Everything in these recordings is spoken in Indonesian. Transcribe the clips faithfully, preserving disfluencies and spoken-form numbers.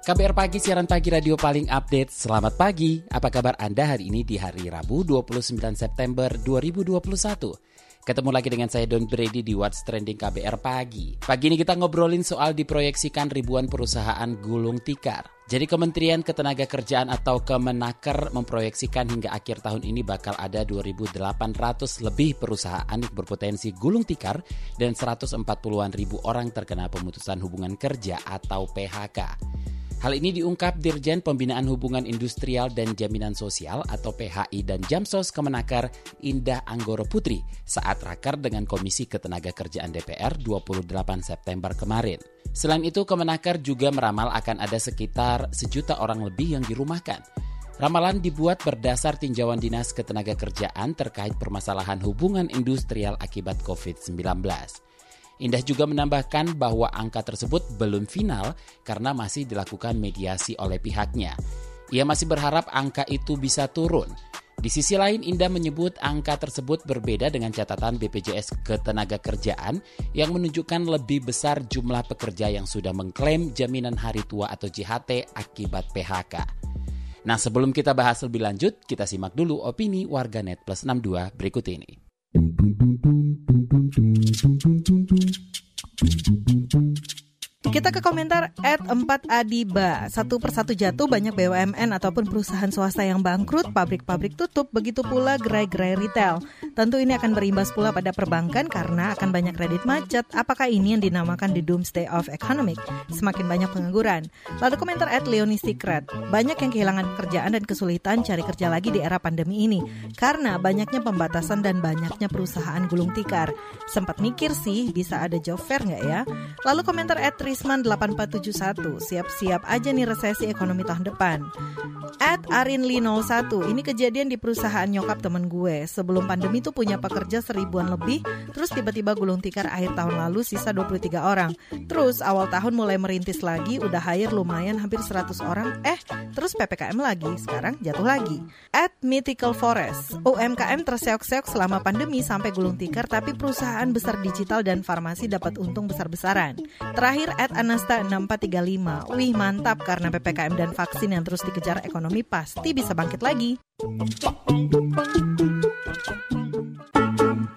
K B R Pagi, siaran pagi radio paling update. Selamat pagi, apa kabar Anda hari ini di hari Rabu dua puluh sembilan September dua ribu dua puluh satu? Ketemu lagi dengan saya Don Brady di What's Trending K B R Pagi. Pagi ini kita ngobrolin soal diproyeksikan ribuan perusahaan gulung tikar. Jadi Kementerian Ketenagakerjaan atau Kemnaker memproyeksikan hingga akhir tahun ini bakal ada dua ribu delapan ratus lebih perusahaan berpotensi gulung tikar dan seratus empat puluhan ribu orang terkena pemutusan hubungan kerja atau P H K. Hal ini diungkap Dirjen Pembinaan Hubungan Industrial dan Jaminan Sosial atau P H I dan Jamsos Kemnaker Indah Anggoro Putri saat rakar dengan Komisi Ketenagakerjaan D P R dua puluh delapan September kemarin. Selain itu, Kemnaker juga meramal akan ada sekitar sejuta orang lebih yang dirumahkan. Ramalan dibuat berdasar tinjauan Dinas Ketenagakerjaan terkait permasalahan hubungan industrial akibat covid sembilan belas. Indah juga menambahkan bahwa angka tersebut belum final karena masih dilakukan mediasi oleh pihaknya. Ia masih berharap angka itu bisa turun. Di sisi lain, Indah menyebut angka tersebut berbeda dengan catatan B P J S Ketenagakerjaan yang menunjukkan lebih besar jumlah pekerja yang sudah mengklaim Jaminan Hari Tua atau J H T akibat P H K. Nah, sebelum kita bahas lebih lanjut, kita simak dulu opini warganet plus enam puluh dua berikut ini. Kita ke komentar at empat adiba. Satu persatu jatuh banyak B U M N ataupun perusahaan swasta yang bangkrut, pabrik-pabrik tutup, begitu pula gerai-gerai retail. Tentu ini akan berimbas pula pada perbankan karena akan banyak kredit macet. Apakah ini yang dinamakan the doomsday of economic? Semakin banyak pengangguran. Lalu komentar at leonistikret. Banyak yang kehilangan pekerjaan dan kesulitan cari kerja lagi di era pandemi ini karena banyaknya pembatasan dan banyaknya perusahaan gulung tikar. Sempat mikir sih bisa ada job fair nggak ya? Lalu komentar at risman delapan empat tujuh satu, siap-siap aja nih resesi ekonomi tahun depan. At arinli nol satu, ini kejadian di perusahaan nyokap temen gue. Sebelum pandemi tuh punya pekerja seribuan lebih, terus tiba-tiba gulung tikar akhir tahun lalu sisa dua puluh tiga orang. Terus awal tahun mulai merintis lagi, udah hire lumayan hampir seratus orang, eh terus P P K M lagi, sekarang jatuh lagi. At mythical forest, U M K M terseok-seok selama pandemi sampai gulung tikar, tapi perusahaan besar digital dan farmasi dapat untung besar-besaran. Terakhir at Anasta enam empat tiga lima. Wih, mantap, karena P P K M dan vaksin yang terus dikejar ekonomi pasti bisa bangkit lagi.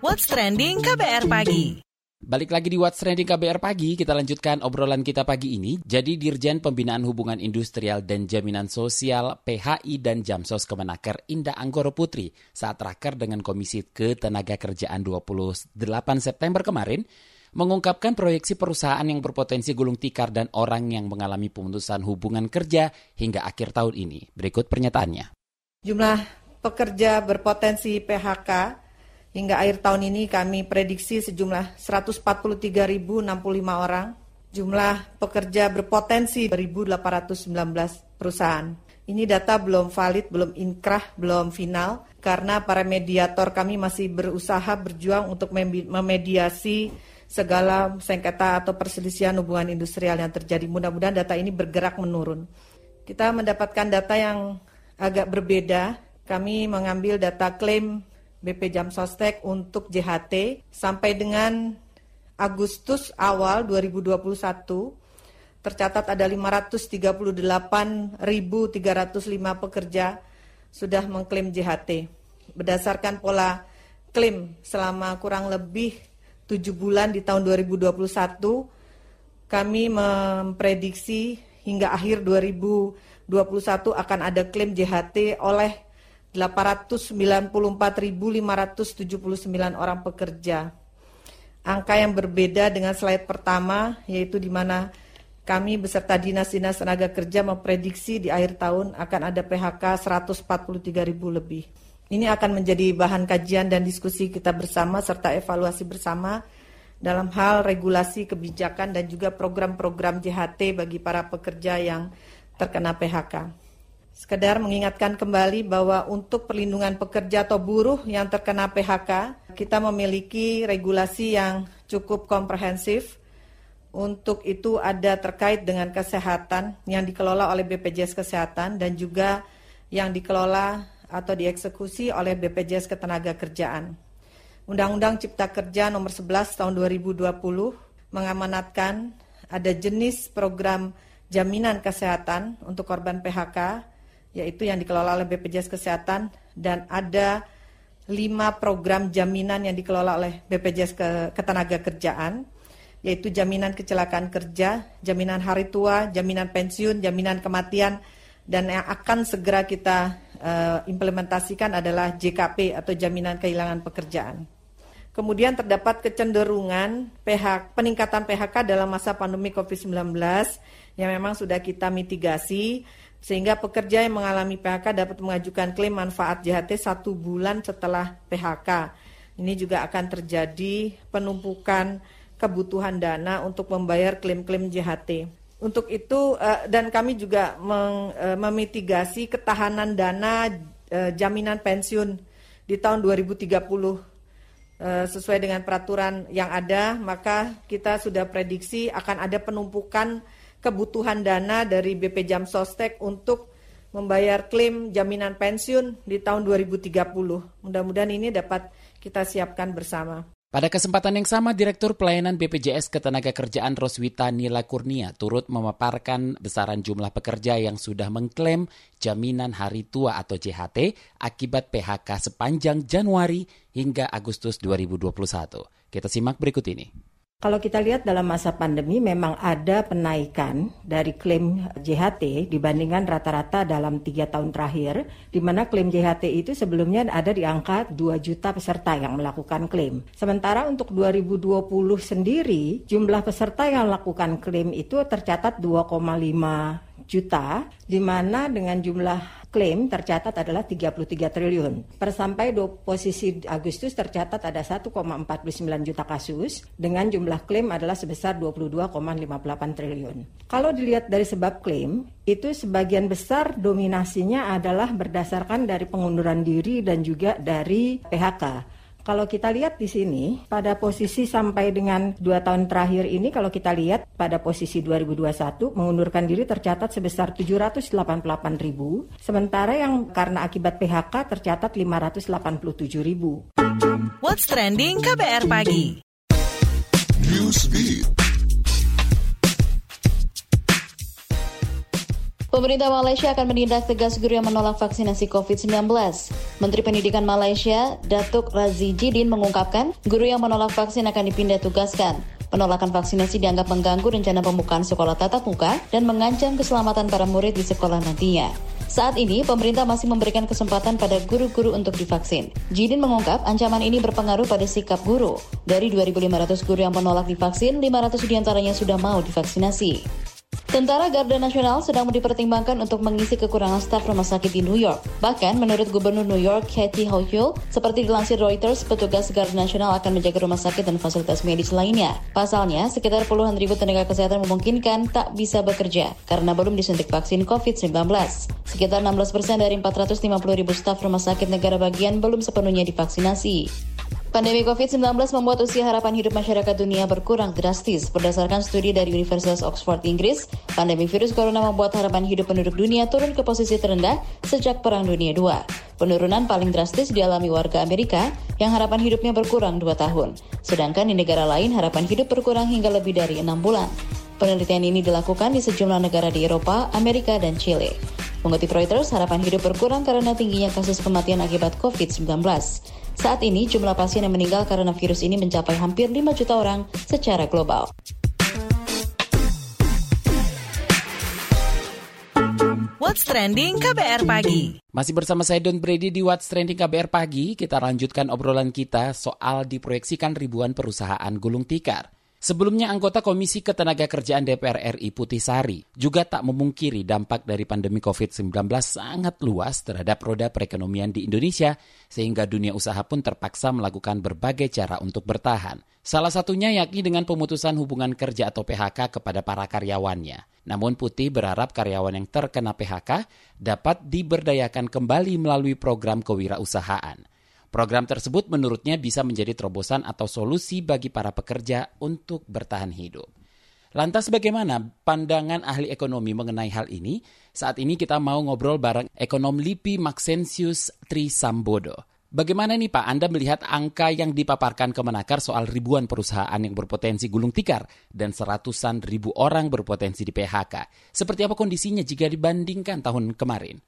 What's Trending K B R Pagi. Balik lagi di What's Trending K B R Pagi, kita lanjutkan obrolan kita pagi ini. Jadi Dirjen Pembinaan Hubungan Industrial dan Jaminan Sosial P H I dan Jamsos Kemnaker Indah Anggoro Putri saat raker dengan Komisi Ketenagakerjaan dua puluh delapan September kemarin mengungkapkan proyeksi perusahaan yang berpotensi gulung tikar dan orang yang mengalami pemutusan hubungan kerja hingga akhir tahun ini. Berikut pernyataannya. Jumlah pekerja berpotensi P H K hingga akhir tahun ini kami prediksi sejumlah seratus empat puluh tiga ribu enam puluh lima orang. Jumlah pekerja berpotensi seribu delapan ratus sembilan belas perusahaan. Ini data belum valid, belum inkrah, belum final karena para mediator kami masih berusaha berjuang untuk memediasi segala sengketa atau perselisihan hubungan industrial yang terjadi. Mudah-mudahan data ini bergerak menurun. Kita mendapatkan data yang agak berbeda. Kami mengambil data klaim B P Jamsostek untuk J H T sampai dengan Agustus awal dua ribu dua puluh satu tercatat ada lima ratus tiga puluh delapan ribu tiga ratus lima pekerja sudah mengklaim J H T. Berdasarkan pola klaim selama kurang lebih tujuh bulan di tahun dua ribu dua puluh satu, kami memprediksi hingga akhir dua ribu dua puluh satu akan ada klaim J H T oleh delapan ratus sembilan puluh empat ribu lima ratus tujuh puluh sembilan orang pekerja. Angka yang berbeda dengan slide pertama, yaitu di mana kami beserta dinas-dinas tenaga kerja memprediksi di akhir tahun akan ada P H K seratus empat puluh tiga ribu lebih. Ini akan menjadi bahan kajian dan diskusi kita bersama serta evaluasi bersama dalam hal regulasi kebijakan dan juga program-program J H T bagi para pekerja yang terkena P H K. Sekedar mengingatkan kembali bahwa untuk perlindungan pekerja atau buruh yang terkena P H K, kita memiliki regulasi yang cukup komprehensif. Untuk itu ada terkait dengan kesehatan yang dikelola oleh B P J S Kesehatan dan juga yang dikelola atau dieksekusi oleh B P J S Ketenagakerjaan. Undang-Undang Cipta Kerja Nomor sebelas Tahun dua ribu dua puluh mengamanatkan ada jenis program jaminan kesehatan untuk korban P H K, yaitu yang dikelola oleh B P J S Kesehatan, dan ada lima program jaminan yang dikelola oleh B P J S Ketenagakerjaan, yaitu jaminan kecelakaan kerja, jaminan hari tua, jaminan pensiun, jaminan kematian, dan yang akan segera kita uh, implementasikan adalah J K P atau jaminan kehilangan pekerjaan. Kemudian terdapat kecenderungan P H K, peningkatan P H K dalam masa pandemi covid sembilan belas yang memang sudah kita mitigasi, sehingga pekerja yang mengalami P H K dapat mengajukan klaim manfaat J H T satu bulan setelah P H K. Ini juga akan terjadi penumpukan kebutuhan dana untuk membayar klaim-klaim J H T. Untuk itu, dan kami juga memitigasi ketahanan dana jaminan pensiun di tahun dua ribu tiga puluh. Sesuai dengan peraturan yang ada, maka kita sudah prediksi akan ada penumpukan kebutuhan dana dari B P Jamsostek untuk membayar klaim jaminan pensiun di tahun dua ribu tiga puluh. Mudah-mudahan ini dapat kita siapkan bersama. Pada kesempatan yang sama, Direktur Pelayanan B P J S Ketenagakerjaan Roswita Nila Kurnia turut memaparkan besaran jumlah pekerja yang sudah mengklaim Jaminan Hari Tua atau J H T akibat P H K sepanjang Januari hingga Agustus dua ribu dua puluh satu. Kita simak berikut ini. Kalau kita lihat dalam masa pandemi memang ada penaikan dari klaim J H T dibandingkan rata-rata dalam tiga tahun terakhir, di mana klaim J H T itu sebelumnya ada di angka dua juta peserta yang melakukan klaim. Sementara untuk dua ribu dua puluh sendiri, jumlah peserta yang melakukan klaim itu tercatat dua koma lima juta, di mana dengan jumlah klaim tercatat adalah tiga puluh tiga triliun. Per sampai posisi Agustus tercatat ada satu koma empat sembilan juta kasus dengan jumlah klaim adalah sebesar dua puluh dua koma lima delapan triliun. Kalau dilihat dari sebab klaim, itu sebagian besar dominasinya adalah berdasarkan dari pengunduran diri dan juga dari P H K. Kalau kita lihat di sini, pada posisi sampai dengan dua tahun terakhir ini, kalau kita lihat pada posisi dua ribu dua puluh satu, mengundurkan diri tercatat sebesar tujuh ratus delapan puluh delapan ribu, sementara yang karena akibat P H K tercatat lima ratus delapan puluh tujuh ribu. What's Trending K B R Pagi. Pemerintah Malaysia akan menindak tegas guru yang menolak vaksinasi covid sembilan belas. Menteri Pendidikan Malaysia, Datuk Razif Jidin mengungkapkan, guru yang menolak vaksin akan dipindah tugaskan. Penolakan vaksinasi dianggap mengganggu rencana pembukaan sekolah tatap muka dan mengancam keselamatan para murid di sekolah nantinya. Saat ini, pemerintah masih memberikan kesempatan pada guru-guru untuk divaksin. Jidin mengungkap ancaman ini berpengaruh pada sikap guru. Dari dua ribu lima ratus guru yang menolak divaksin, lima ratus diantaranya sudah mau divaksinasi. Tentara Garda Nasional sedang dipertimbangkan untuk mengisi kekurangan staf rumah sakit di New York. Bahkan, menurut Gubernur New York, Kathy Hochul, seperti dilansir Reuters, petugas Garda Nasional akan menjaga rumah sakit dan fasilitas medis lainnya. Pasalnya, sekitar puluhan ribu tenaga kesehatan memungkinkan tak bisa bekerja karena belum disuntik vaksin covid sembilan belas. Sekitar enam belas persen dari empat ratus lima puluh ribu staf rumah sakit negara bagian belum sepenuhnya divaksinasi. Pandemi covid sembilan belas membuat usia harapan hidup masyarakat dunia berkurang drastis. Berdasarkan studi dari Universitas Oxford, Inggris, pandemi virus corona membuat harapan hidup penduduk dunia turun ke posisi terendah sejak Perang Dunia kedua. Penurunan paling drastis dialami warga Amerika yang harapan hidupnya berkurang dua tahun. Sedangkan di negara lain harapan hidup berkurang hingga lebih dari enam bulan. Penelitian ini dilakukan di sejumlah negara di Eropa, Amerika, dan Chile. Mengutip Reuters, harapan hidup berkurang karena tingginya kasus kematian akibat covid sembilan belas. Saat ini, jumlah pasien yang meninggal karena virus ini mencapai hampir lima juta orang secara global. What's Trending K B R Pagi. Masih bersama saya Don Brady di What's Trending K B R Pagi, kita lanjutkan obrolan kita soal diproyeksikan ribuan perusahaan gulung tikar. Sebelumnya anggota Komisi Ketenagakerjaan D P R R I Putih Sari juga tak memungkiri dampak dari pandemi covid sembilan belas sangat luas terhadap roda perekonomian di Indonesia sehingga dunia usaha pun terpaksa melakukan berbagai cara untuk bertahan. Salah satunya yakni dengan pemutusan hubungan kerja atau P H K kepada para karyawannya. Namun Putih berharap karyawan yang terkena P H K dapat diberdayakan kembali melalui program kewirausahaan. Program tersebut menurutnya bisa menjadi terobosan atau solusi bagi para pekerja untuk bertahan hidup. Lantas bagaimana pandangan ahli ekonomi mengenai hal ini? Saat ini kita mau ngobrol bareng ekonom L I P I Maxensius Trisambodo. Bagaimana nih Pak, Anda melihat angka yang dipaparkan Kemnaker soal ribuan perusahaan yang berpotensi gulung tikar dan seratusan ribu orang berpotensi di P H K. Seperti apa kondisinya jika dibandingkan tahun kemarin?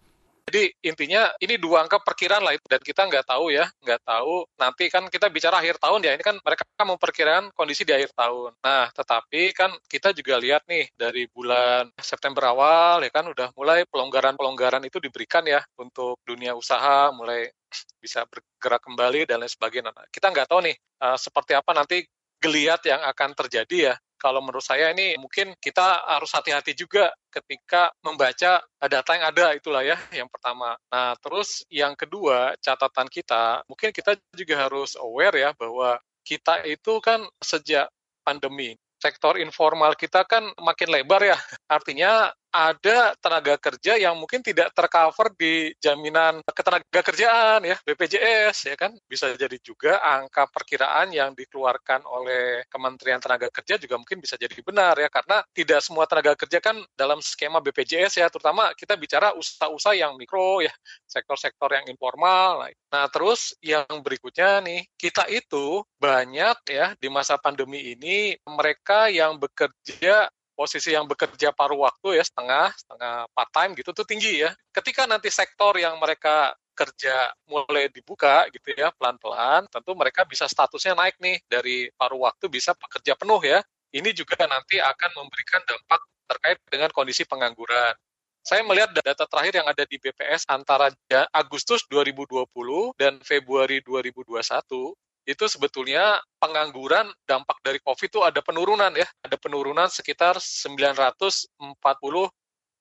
Jadi intinya ini dua angka perkiraan lah, dan kita nggak tahu ya, nggak tahu nanti kan kita bicara akhir tahun ya, ini kan mereka memperkirakan kondisi di akhir tahun. Nah, tetapi kan kita juga lihat nih dari bulan September awal ya kan udah mulai pelonggaran-pelonggaran itu diberikan ya untuk dunia usaha mulai bisa bergerak kembali dan lain sebagainya. Nah, kita nggak tahu nih uh, seperti apa nanti geliat yang akan terjadi ya. Kalau menurut saya ini mungkin kita harus hati-hati juga ketika membaca data yang ada, itulah ya yang pertama. Nah terus yang kedua catatan kita, mungkin kita juga harus aware ya bahwa kita itu kan sejak pandemi, sektor informal kita kan makin lebar ya. Artinya ada tenaga kerja yang mungkin tidak tercover di jaminan ketenagakerjaan ya, B P J S ya kan. Bisa jadi juga angka perkiraan yang dikeluarkan oleh Kementerian Ketenagakerjaan juga mungkin bisa jadi benar ya, karena tidak semua tenaga kerja kan dalam skema B P J S ya, terutama kita bicara usaha-usaha yang mikro ya, sektor-sektor yang informal. Nah, terus yang berikutnya nih, kita itu banyak ya di masa pandemi ini mereka yang bekerja posisi yang bekerja paruh waktu ya, setengah, setengah part time gitu tuh tinggi ya. Ketika nanti sektor yang mereka kerja mulai dibuka gitu ya, pelan-pelan, tentu mereka bisa statusnya naik nih, dari paruh waktu bisa pekerja penuh ya. Ini juga nanti akan memberikan dampak terkait dengan kondisi pengangguran. Saya melihat data terakhir yang ada di B P S antara Agustus dua ribu dua puluh dan Februari dua ribu dua puluh satu, itu sebetulnya pengangguran dampak dari COVID itu ada penurunan ya. Ada penurunan sekitar sembilan ratus empat puluh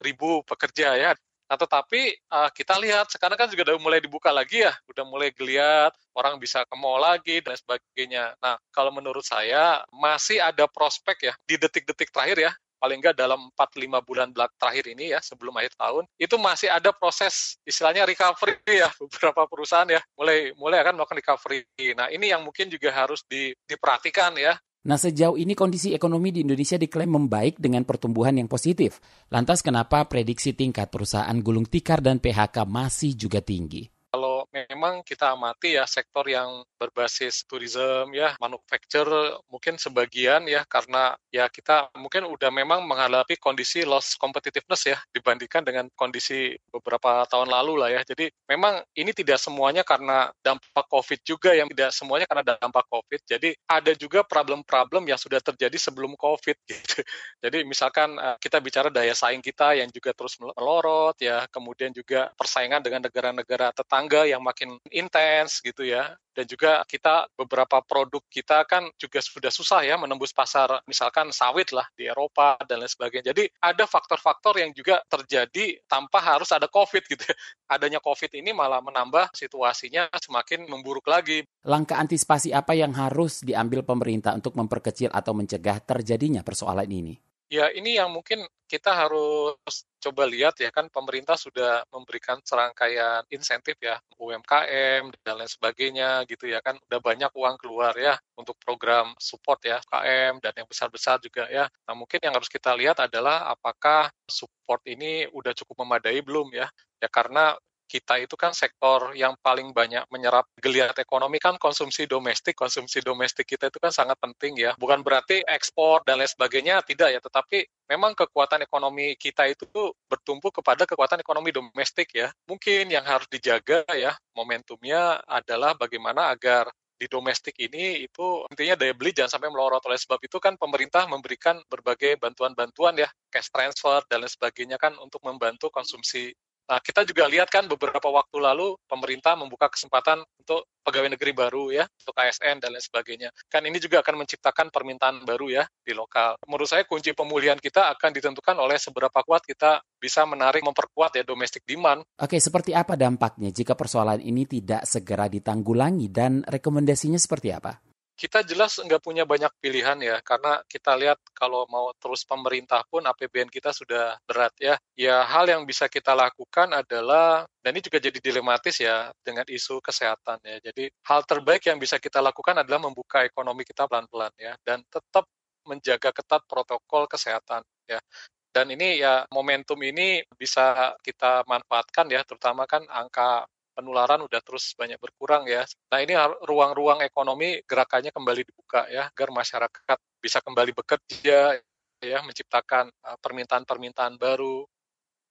ribu pekerja ya. Nah tetapi uh, kita lihat sekarang kan juga udah mulai dibuka lagi ya. Udah mulai geliat, orang bisa ke mall lagi dan sebagainya. Nah kalau menurut saya masih ada prospek ya di detik-detik terakhir ya. Paling nggak dalam empat sampai lima bulan terakhir ini ya, sebelum akhir tahun, itu masih ada proses istilahnya recovery ya, beberapa perusahaan ya, mulai mulai akan melakukan recovery. Nah, ini yang mungkin juga harus di, diperhatikan ya. Nah, sejauh ini kondisi ekonomi di Indonesia diklaim membaik dengan pertumbuhan yang positif. Lantas kenapa prediksi tingkat perusahaan gulung tikar dan P H K masih juga tinggi? Kalau memang kita amati ya sektor yang berbasis tourism ya, manufacture mungkin sebagian ya, karena ya kita mungkin udah memang menghadapi kondisi loss competitiveness ya dibandingkan dengan kondisi beberapa tahun lalu lah ya. Jadi memang ini tidak semuanya karena dampak COVID juga, yang tidak semuanya karena dampak COVID. Jadi ada juga problem-problem yang sudah terjadi sebelum COVID gitu. Jadi misalkan kita bicara daya saing kita yang juga terus melorot ya, kemudian juga persaingan dengan negara-negara tetangga yang makin intens gitu ya. Dan juga kita beberapa produk kita kan juga sudah susah ya menembus pasar, misalkan sawit lah di Eropa dan lain sebagainya. Jadi ada faktor-faktor yang juga terjadi tanpa harus ada COVID gitu. Adanya COVID ini malah menambah situasinya semakin memburuk lagi. Langkah antisipasi apa yang harus diambil pemerintah untuk memperkecil atau mencegah terjadinya persoalan ini? Ya ini yang mungkin kita harus coba lihat ya kan, pemerintah sudah memberikan serangkaian insentif ya, U M K M dan lain sebagainya gitu ya kan, udah banyak uang keluar ya untuk program support ya U M K M dan yang besar-besar juga ya. Nah mungkin yang harus kita lihat adalah apakah support ini udah cukup memadai belum ya, ya karena kita itu kan sektor yang paling banyak menyerap geliat ekonomi kan konsumsi domestik. Konsumsi domestik kita itu kan sangat penting ya. Bukan berarti ekspor dan lain sebagainya, tidak ya. Tetapi memang kekuatan ekonomi kita itu bertumpu kepada kekuatan ekonomi domestik ya. Mungkin yang harus dijaga ya momentumnya adalah bagaimana agar di domestik ini itu intinya daya beli jangan sampai melorot. Oleh sebab itu kan pemerintah memberikan berbagai bantuan-bantuan ya, cash transfer dan lain sebagainya kan untuk membantu konsumsi Nah, kita juga lihat kan beberapa waktu lalu pemerintah membuka kesempatan untuk pegawai negeri baru ya, untuk A S N dan lain sebagainya. Kan ini juga akan menciptakan permintaan baru ya di lokal. Menurut saya kunci pemulihan kita akan ditentukan oleh seberapa kuat kita bisa menarik, memperkuat ya domestic demand. Oke, seperti apa dampaknya jika persoalan ini tidak segera ditanggulangi dan rekomendasinya seperti apa? Kita jelas nggak punya banyak pilihan ya, karena kita lihat kalau mau terus pemerintah pun A P B N kita sudah berat ya. Ya hal yang bisa kita lakukan adalah, dan ini juga jadi dilematis ya dengan isu kesehatan ya. Jadi hal terbaik yang bisa kita lakukan adalah membuka ekonomi kita pelan-pelan ya, dan tetap menjaga ketat protokol kesehatan ya. Dan ini ya momentum ini bisa kita manfaatkan ya, terutama kan angka penularan udah terus banyak berkurang ya. Nah ini ruang-ruang ekonomi gerakannya kembali dibuka ya, agar masyarakat bisa kembali bekerja ya, menciptakan permintaan-permintaan baru.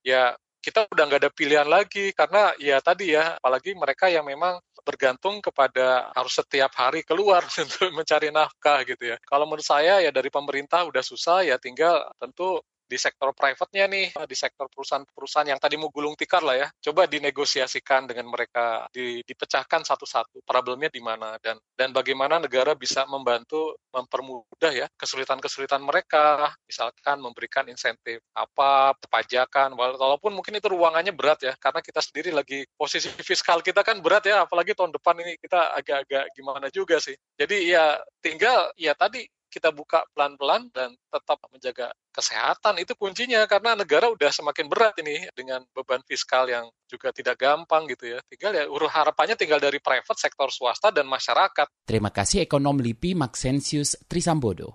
Ya kita udah nggak ada pilihan lagi, karena ya tadi ya, apalagi mereka yang memang bergantung kepada harus setiap hari keluar untuk mencari nafkah gitu ya. Kalau menurut saya ya dari pemerintah udah susah ya, tinggal tentu di sektor private-nya nih, di sektor perusahaan-perusahaan yang tadi mau gulung tikar lah ya, coba dinegosiasikan dengan mereka, di, dipecahkan satu-satu problemnya di mana, dan dan bagaimana negara bisa membantu mempermudah ya kesulitan-kesulitan mereka, misalkan memberikan insentif apa, perpajakan, walaupun mungkin itu ruangannya berat ya, karena kita sendiri lagi posisi fiskal kita kan berat ya, apalagi tahun depan ini kita agak-agak gimana juga sih. Jadi ya tinggal ya tadi kita buka pelan-pelan dan tetap menjaga kesehatan, itu kuncinya, karena negara udah semakin berat ini dengan beban fiskal yang juga tidak gampang gitu ya. Tinggal ya urut harapannya tinggal dari private, sektor swasta dan masyarakat. Terima kasih ekonom L I P I Maxensius Trisambodo.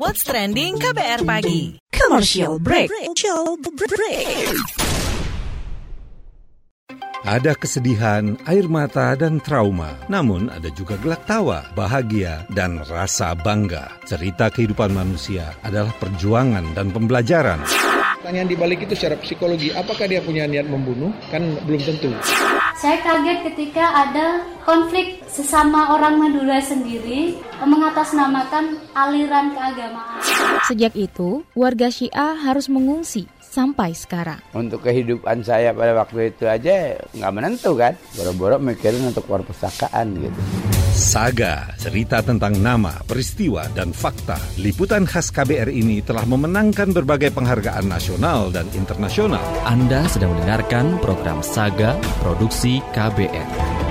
What's trending K B R pagi? Commercial break. Ada kesedihan, air mata, dan trauma. Namun ada juga gelak tawa, bahagia, dan rasa bangga. Cerita kehidupan manusia adalah perjuangan dan pembelajaran. Pertanyaan dibalik itu secara psikologi, apakah dia punya niat membunuh? Kan belum tentu. Saya kaget ketika ada konflik sesama orang Madura sendiri mengatasnamakan aliran keagamaan. Sejak itu, warga Syiah harus mengungsi sampai sekarang. Untuk kehidupan saya pada waktu itu aja nggak menentu kan, boro-boro mikirin untuk perpustakaan gitu. Saga, cerita tentang nama, peristiwa, dan fakta. Liputan khas K B R ini telah memenangkan berbagai penghargaan nasional dan internasional. Anda sedang mendengarkan program Saga, produksi K B R.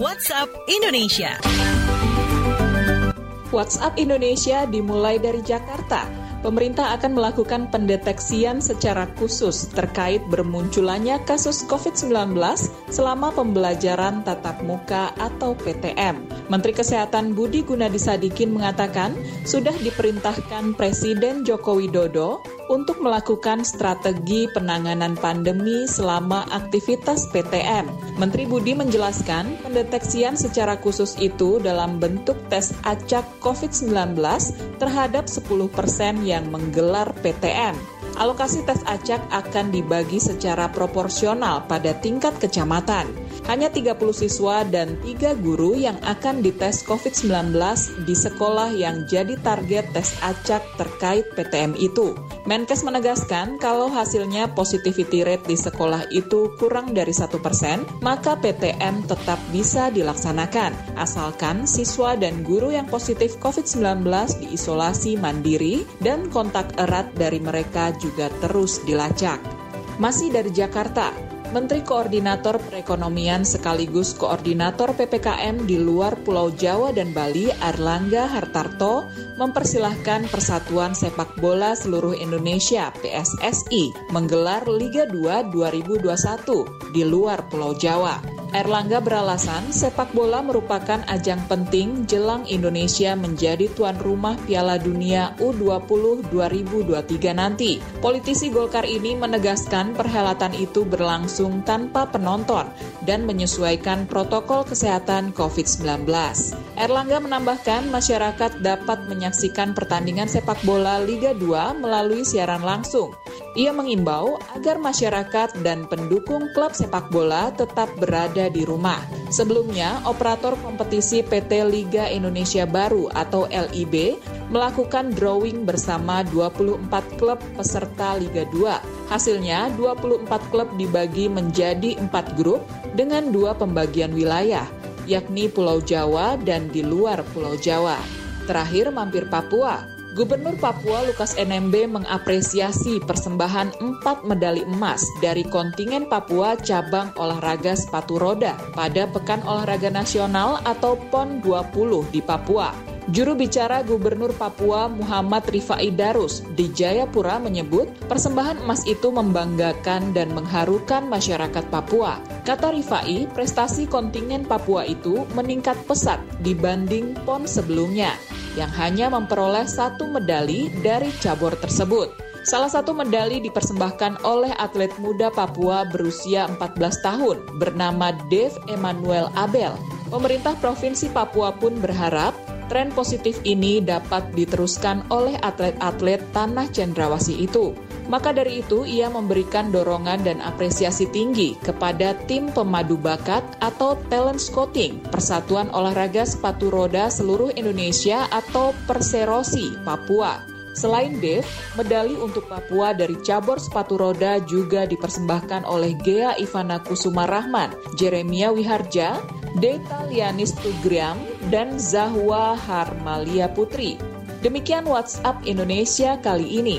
WhatsApp Indonesia. WhatsApp Indonesia dimulai dari Jakarta. Pemerintah akan melakukan pendeteksian secara khusus terkait bermunculannya kasus covid sembilan belas selama pembelajaran tatap muka atau P T M. Menteri Kesehatan Budi Gunadisadikin mengatakan sudah diperintahkan Presiden Joko Widodo untuk melakukan strategi penanganan pandemi selama aktivitas P T M. Menteri Budi menjelaskan, pendeteksian secara khusus itu dalam bentuk tes acak covid sembilan belas terhadap sepuluh persen yang menggelar P T M. Alokasi tes acak akan dibagi secara proporsional pada tingkat kecamatan. Hanya tiga puluh siswa dan tiga guru yang akan dites covid sembilan belas di sekolah yang jadi target tes acak terkait P T M itu. Menkes menegaskan kalau hasilnya positivity rate di sekolah itu kurang dari satu persen, maka P T M tetap bisa dilaksanakan, asalkan siswa dan guru yang positif covid sembilan belas diisolasi mandiri dan kontak erat dari mereka juga terus dilacak. Masih dari Jakarta, Menteri Koordinator Perekonomian sekaligus Koordinator P P K M di luar Pulau Jawa dan Bali, Airlangga Hartarto, mempersilahkan Persatuan Sepak Bola Seluruh Indonesia P S S I menggelar Liga dua dua ribu dua puluh satu di luar Pulau Jawa. Erlangga beralasan sepak bola merupakan ajang penting jelang Indonesia menjadi tuan rumah Piala Dunia U dua puluh dua ribu dua puluh tiga nanti. Politisi Golkar ini menegaskan perhelatan itu berlangsung tanpa penonton dan menyesuaikan protokol kesehatan covid sembilan belas. Erlangga menambahkan masyarakat dapat menyaksikan pertandingan sepak bola Liga dua melalui siaran langsung. Ia mengimbau agar masyarakat dan pendukung klub sepak bola tetap berada di rumah. Sebelumnya, operator kompetisi P T Liga Indonesia Baru atau L I B melakukan drawing bersama dua puluh empat klub peserta Liga dua. Hasilnya, dua puluh empat klub dibagi menjadi empat grup dengan dua pembagian wilayah, yakni Pulau Jawa dan di luar Pulau Jawa. Terakhir, mampir Papua. Gubernur Papua Lukas N M B mengapresiasi persembahan empat medali emas dari kontingen Papua cabang olahraga sepatu roda pada Pekan Olahraga Nasional atau P O N dua puluh di Papua. Juru bicara Gubernur Papua Muhammad Rifai Darus di Jayapura menyebut persembahan emas itu membanggakan dan mengharukan masyarakat Papua. Kata Rifai, prestasi kontingen Papua itu meningkat pesat dibanding P O N sebelumnya, yang hanya memperoleh satu medali dari cabur tersebut. Salah satu medali dipersembahkan oleh atlet muda Papua berusia empat belas tahun bernama Dev Emmanuel Abel. Pemerintah Provinsi Papua pun berharap tren positif ini dapat diteruskan oleh atlet-atlet tanah cendrawasih itu. Maka dari itu, ia memberikan dorongan dan apresiasi tinggi kepada tim pemadu bakat atau talent scouting Persatuan Olahraga Sepatu Roda Seluruh Indonesia atau Perserosi, Papua. Selain Dev, medali untuk Papua dari cabur sepatu roda juga dipersembahkan oleh Gea Ivana Kusuma Rahman, Jeremia Wiharja, Deta Lianis Tugriam, dan Zahwa Harmalia Putri. Demikian WhatsApp Indonesia kali ini.